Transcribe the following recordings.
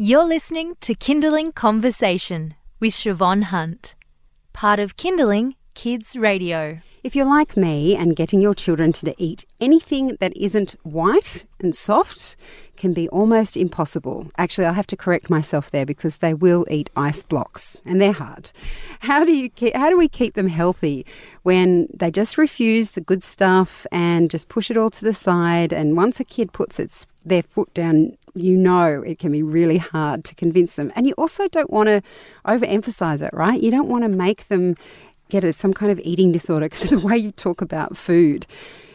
You're listening to Kindling Conversation with Siobhan Hunt, part of Kindling Kids Radio. If you're like me and getting your children to eat anything that isn't white and soft can be almost impossible. Actually, I'll have to correct myself there because they will eat ice blocks and they're hard. How do we keep them healthy when they just refuse the good stuff and just push it all to the side? And once a kid puts their foot down, you know it can be really hard to convince them. And you also don't want to overemphasize it, right? You don't want to make them get some kind of eating disorder because of the way you talk about food.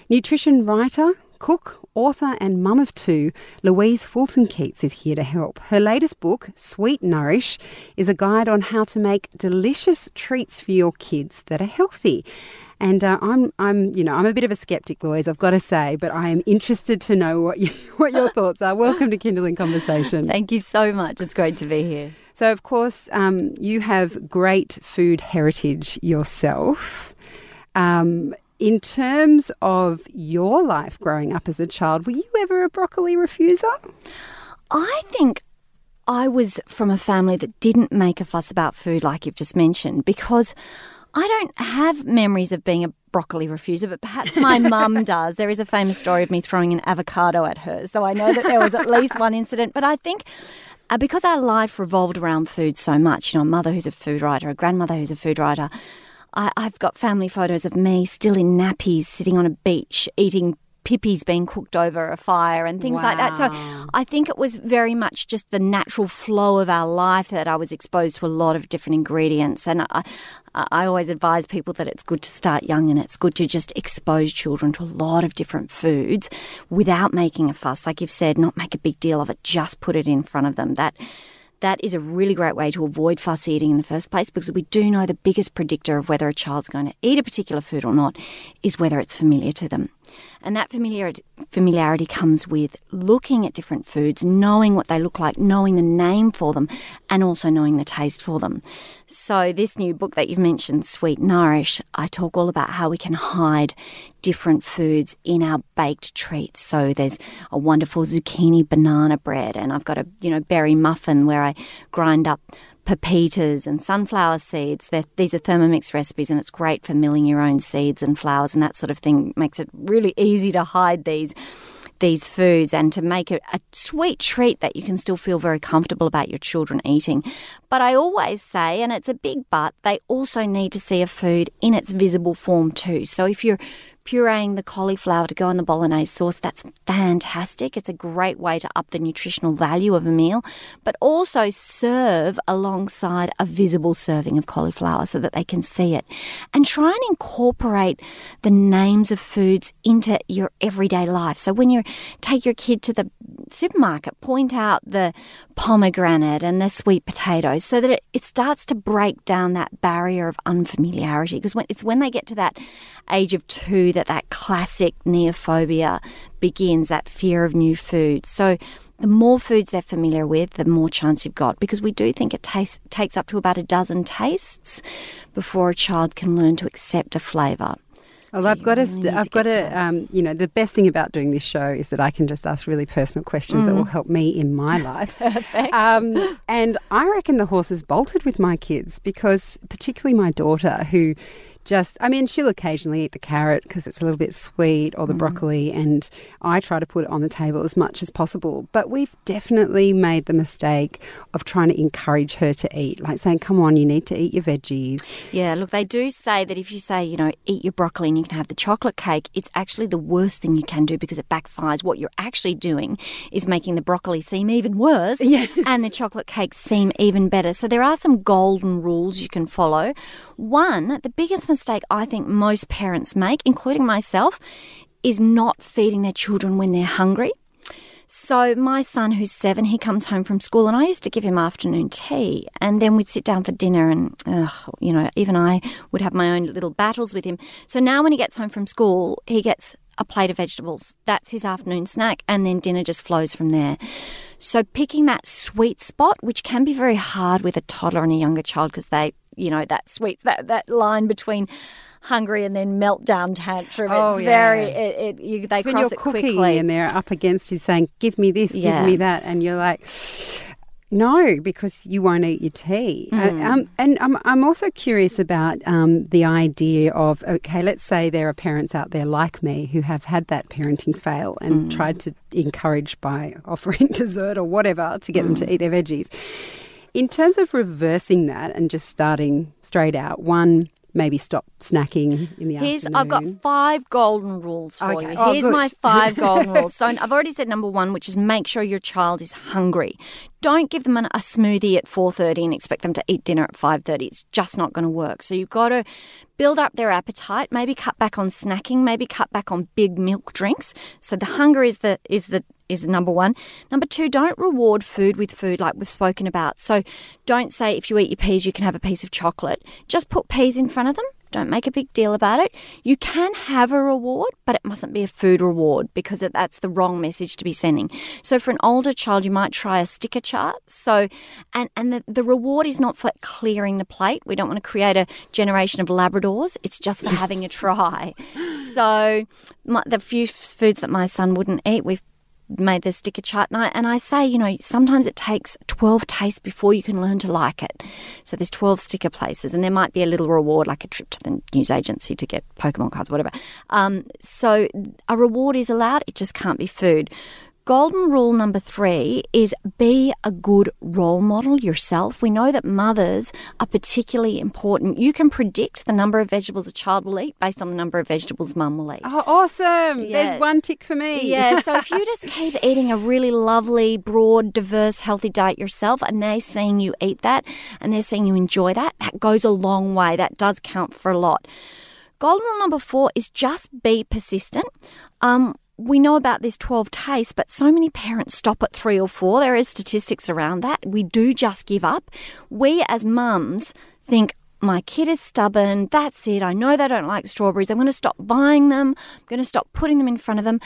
Nutrition writer, cook, author and mum of two, Louise Fulton-Keats is here to help. Her latest book, Sweet Nourish, is a guide on how to make delicious treats for your kids that are healthy. And I'm a bit of a skeptic, Louise, I've got to say, but I am interested to know what your thoughts are. Welcome to Kindling Conversation. Thank you so much. It's great to be here. So, of course, you have great food heritage yourself. In terms of your life growing up as a child, were you ever a broccoli refuser? I think I was from a family that didn't make a fuss about food like you've just mentioned, because I don't have memories of being a broccoli refuser, but perhaps my mum does. There is a famous story of me throwing an avocado at her, so I know that there was at least one incident. But I think because our life revolved around food so much, you know, a mother who's a food writer, a grandmother who's a food writer, I've got family photos of me still in nappies, sitting on a beach, eating pippies being cooked over a fire and things like that. So I think it was very much just the natural flow of our life that I was exposed to a lot of different ingredients. And I always advise people that it's good to start young and it's good to just expose children to a lot of different foods without making a fuss. Like you've said, not make a big deal of it, just put it in front of them. That is a really great way to avoid fuss eating in the first place, because we do know the biggest predictor of whether a child's going to eat a particular food or not is whether it's familiar to them. And that familiarity comes with looking at different foods, knowing what they look like, knowing the name for them, and also knowing the taste for them. So this new book that you've mentioned, Sweet Nourish, I talk all about how we can hide different foods in our baked treats. So there's a wonderful zucchini banana bread, and I've got a berry muffin where I grind up pepitas and sunflower seeds. These are Thermomix recipes, and it's great for milling your own seeds and flowers and that sort of thing. Makes it really easy to hide these foods and to make a sweet treat that you can still feel very comfortable about your children eating. But I always say, and it's a big but, they also need to see a food in its visible form too. So if you're pureeing the cauliflower to go in the bolognese sauce, that's fantastic. It's a great way to up the nutritional value of a meal, but also serve alongside a visible serving of cauliflower so that they can see it. And try and incorporate the names of foods into your everyday life. So when you take your kid to the supermarket, point out the pomegranate and the sweet potato so that it starts to break down that barrier of unfamiliarity, because when they get to that age of 2 that classic neophobia begins, that fear of new foods. So the more foods they're familiar with, the more chance you've got, because we do think it takes up to about a dozen tastes before a child can learn to accept a flavour. Well, so the best thing about doing this show is that I can just ask really personal questions that will help me in my life. Perfect. And I reckon the horse has bolted with my kids, because particularly my daughter, who she'll occasionally eat the carrot because it's a little bit sweet, or the broccoli, and I try to put it on the table as much as possible. But we've definitely made the mistake of trying to encourage her to eat, like saying, come on, you need to eat your veggies. Yeah, look, they do say that if you say, eat your broccoli and you can have the chocolate cake, it's actually the worst thing you can do, because it backfires. What you're actually doing is making the broccoli seem even worse and the chocolate cake seem even better. So there are some golden rules you can follow. One, the biggest mistake I think most parents make, including myself, is not feeding their children when they're hungry. So my son, who's 7, he comes home from school and I used to give him afternoon tea, and then we'd sit down for dinner and, even I would have my own little battles with him. So now when he gets home from school, he gets a plate of vegetables. That's his afternoon snack, and then dinner just flows from there. So picking that sweet spot, which can be very hard with a toddler and a younger child, because they that sweet, that line between hungry and then meltdown tantrum. They cross it quickly. When you're cooking and they're up against you saying, give me this, give me that. And you're like, No, because you won't eat your tea. And I'm also curious about the idea of, okay, let's say there are parents out there like me who have had that parenting fail and tried to encourage by offering dessert or whatever to get them to eat their veggies. In terms of reversing that and just starting straight out, one, maybe stop snacking in the afternoon. I've got 5 golden rules for you. Oh, here's my 5 golden rules. So I've already said number 1, which is make sure your child is hungry. Don't give them a smoothie at 4:30 and expect them to eat dinner at 5:30. It's just not going to work. So you've got to build up their appetite, maybe cut back on snacking, maybe cut back on big milk drinks. So the hunger is number 1. Number 2, don't reward food with food like we've spoken about. So don't say if you eat your peas, you can have a piece of chocolate. Just put peas in front of them. Don't make a big deal about it. You can have a reward, but it mustn't be a food reward because that's the wrong message to be sending. So for an older child, you might try a sticker chart. So, and the reward is not for clearing the plate. We don't want to create a generation of Labradors. It's just for having a try. So the few foods that my son wouldn't eat, we've made the sticker chart, and I say, you know, sometimes it takes 12 tastes before you can learn to like it. So there's 12 sticker places, and there might be a little reward like a trip to the news agency to get Pokemon cards, whatever. So a reward is allowed. It just can't be food. Golden rule number 3 is be a good role model yourself. We know that mothers are particularly important. You can predict the number of vegetables a child will eat based on the number of vegetables mum will eat. Oh, awesome. Yeah. There's one tick for me. Yeah, so if you just keep eating a really lovely, broad, diverse, healthy diet yourself, and they're seeing you eat that and they're seeing you enjoy that, that goes a long way. That does count for a lot. Golden rule number 4 is just be persistent. We know about these 12 tastes, but so many parents stop at 3 or 4. There is statistics around that. We do just give up. We as mums think, my kid is stubborn, that's it. I know they don't like strawberries. I'm going to stop buying them. I'm going to stop putting them in front of them.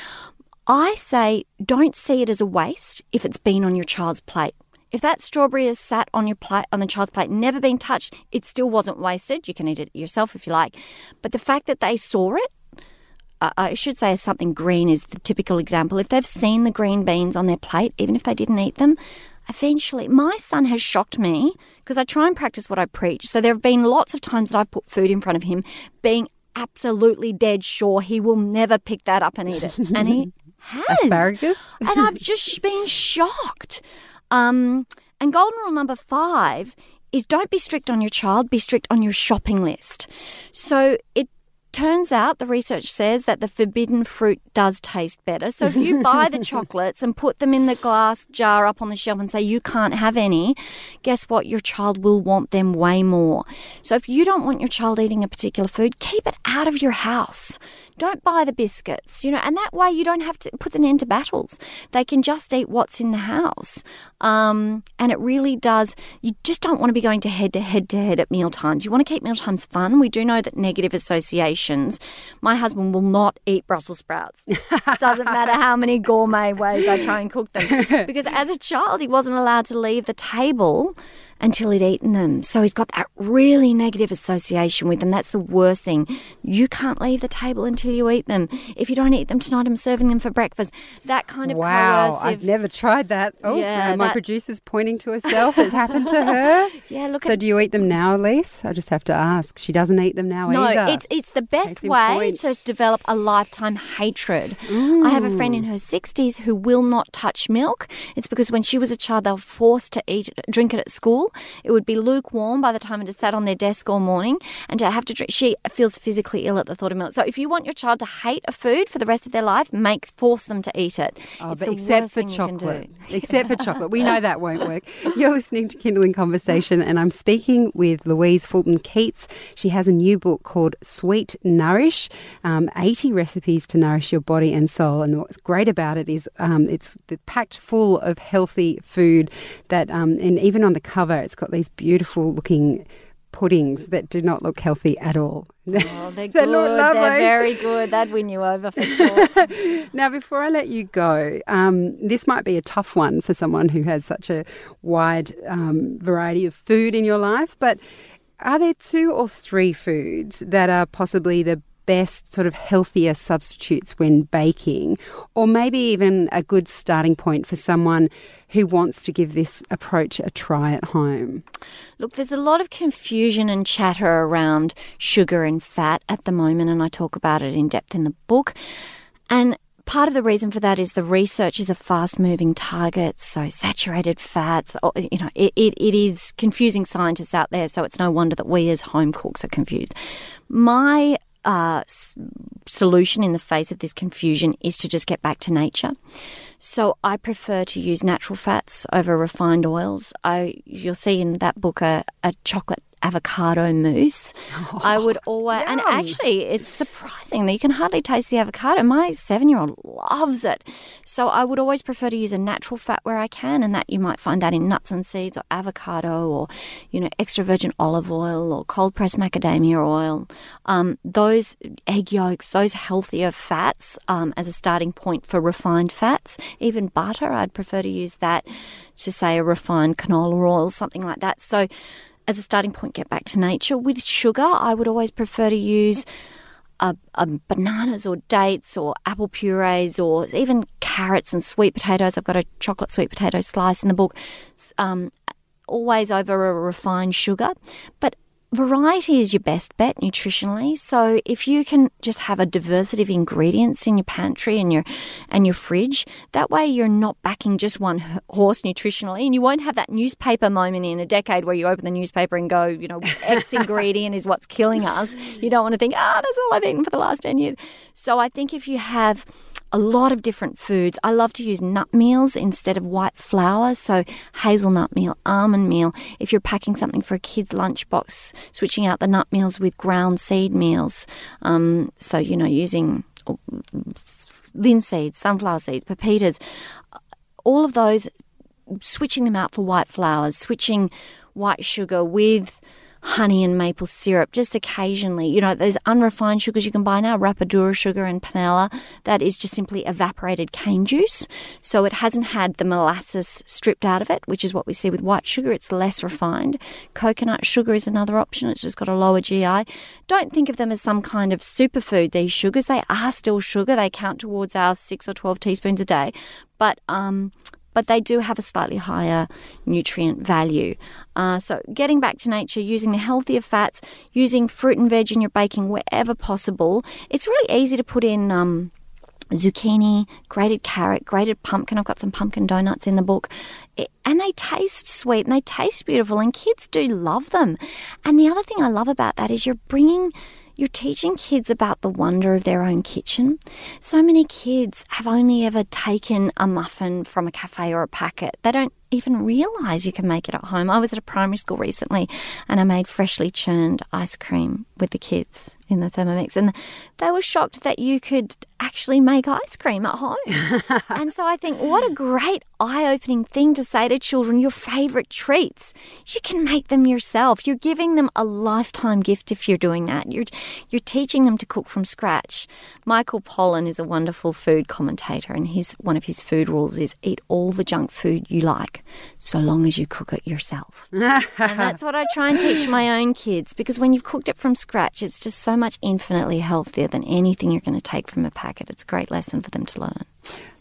I say don't see it as a waste if it's been on your child's plate. If that strawberry has sat on your plate, on the child's plate, never been touched, it still wasn't wasted. You can eat it yourself if you like. But the fact that they saw it, I should say something green is the typical example. If they've seen the green beans on their plate, even if they didn't eat them, eventually, my son has shocked me because I try and practice what I preach. So there have been lots of times that I've put food in front of him being absolutely dead sure he will never pick that up and eat it. And he has. Asparagus? And I've just been shocked. And golden rule number 5 is don't be strict on your child, be strict on your shopping list. So it turns out the research says that the forbidden fruit does taste better. So if you buy the chocolates and put them in the glass jar up on the shelf and say you can't have any, guess what? Your child will want them way more. So if you don't want your child eating a particular food, keep it out of your house. Don't buy the biscuits, you know, and that way you don't have to put an end to battles. They can just eat what's in the house. And it really does. You just don't want to be going to head at meal times. You want to keep meal times fun. We do know that negative associations. My husband will not eat Brussels sprouts. It doesn't matter how many gourmet ways I try and cook them. Because as a child, he wasn't allowed to leave the table until he'd eaten them. So he's got that really negative association with them. That's the worst thing. You can't leave the table until you eat them. If you don't eat them tonight, I'm serving them for breakfast. That kind of coercive. Wow, I've never tried that. Oh, yeah, my producer's pointing to herself. It's happened to her. Yeah, look. So do you eat them now, Elise? I just have to ask. She doesn't eat them now either. No, it's the best way to develop a lifetime hatred. I have a friend in her 60s who will not touch milk. It's because when she was a child, they were forced to drink it at school. It would be lukewarm by the time it had sat on their desk all morning, and to have to drink, she feels physically ill at the thought of milk. So if you want your child to hate a food for the rest of their life, force them to eat it. Oh, but except for chocolate. Except for chocolate. We know that won't work. You're listening to Kindling Conversation, and I'm speaking with Louise Fulton-Keats. She has a new book called Sweet Nourish, 80 recipes to nourish your body and soul. And what's great about it is it's packed full of healthy food that, and even on the cover, it's got these beautiful looking puddings that do not look healthy at all. Oh, they're good. They're very good. That'd win you over for sure. Now, before I let you go, this might be a tough one for someone who has such a wide variety of food in your life, but are there 2 or 3 foods that are possibly the best sort of healthier substitutes when baking, or maybe even a good starting point for someone who wants to give this approach a try at home? Look, there's a lot of confusion and chatter around sugar and fat at the moment, and I talk about it in depth in the book. And part of the reason for that is the research is a fast-moving target, so saturated fats, you know, it is confusing scientists out there, so it's no wonder that we as home cooks are confused. My solution in the face of this confusion is to just get back to nature. So I prefer to use natural fats over refined oils. You'll see in that book a chocolate avocado mousse. Oh, I would always, yum. And actually it's surprising that you can hardly taste the avocado. My 7-year-old loves it. So I would always prefer to use a natural fat where I can, and that you might find that in nuts and seeds or avocado or, you know, extra virgin olive oil or cold pressed macadamia oil. Those egg yolks, those healthier fats as a starting point for refined fats, even butter, I'd prefer to use that to say a refined canola oil, something like that. So as a starting point, get back to nature. With sugar, I would always prefer to use bananas or dates or apple purees or even carrots and sweet potatoes. I've got a chocolate sweet potato slice in the book, always over a refined sugar. But variety is your best bet nutritionally. So if you can just have a diversity of ingredients in your pantry and your fridge, that way you're not backing just one horse nutritionally, and you won't have that newspaper moment in a decade where you open the newspaper and go, you know, X ingredient is what's killing us. You don't want to think, that's all I've eaten for the last 10 years. So I think if you have a lot of different foods. I love to use nut meals instead of white flour, so hazelnut meal, almond meal. If you're packing something for a kid's lunchbox, switching out the nut meals with ground seed meals. So, you know, using linseed, sunflower seeds, pepitas, all of those, switching them out for white flours, switching white sugar with honey and maple syrup, just occasionally. You know, there's unrefined sugars you can buy now, Rapadura sugar and panela. That is just simply evaporated cane juice. So it hasn't had the molasses stripped out of it, which is what we see with white sugar. It's less refined. Coconut sugar is another option. It's just got a lower GI. Don't think of them as some kind of superfood, these sugars. They are still sugar. They count towards our 6 or 12 teaspoons a day. But they do have a slightly higher nutrient value. So getting back to nature, using the healthier fats, using fruit and veg in your baking wherever possible. It's really easy to put in zucchini, grated carrot, grated pumpkin. I've got some pumpkin donuts in the book. And they taste sweet and they taste beautiful, and kids do love them. And the other thing I love about that is you're teaching kids about the wonder of their own kitchen. So many kids have only ever taken a muffin from a cafe or a packet. They don't even realise you can make it at home. I was at a primary school recently and I made freshly churned ice cream with the kids in the Thermomix, and they were shocked that you could actually make ice cream at home. And so I think, what a great eye-opening thing to say to children, your favourite treats. You can make them yourself. You're giving them a lifetime gift if you're doing that. You're teaching them to cook from scratch. Michael Pollan is a wonderful food commentator, and one of his food rules is eat all the junk food you like, so long as you cook it yourself. And that's what I try and teach my own kids, because when you've cooked it from scratch, it's just so much infinitely healthier than anything you're going to take from a packet. It's a great lesson for them to learn.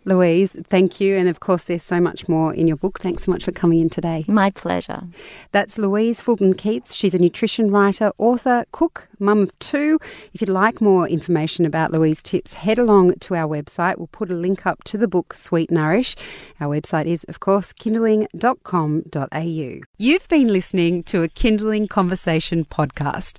Louise, thank you. And of course, there's so much more in your book. Thanks so much for coming in today. My pleasure. That's Louise Fulton-Keats. She's a nutrition writer, author, cook, mum of two. If you'd like more information about Louise's tips, head along to our website. We'll put a link up to the book, Sweet Nourish. Our website is, of course, kindling.com.au. You've been listening to a Kindling Conversation podcast.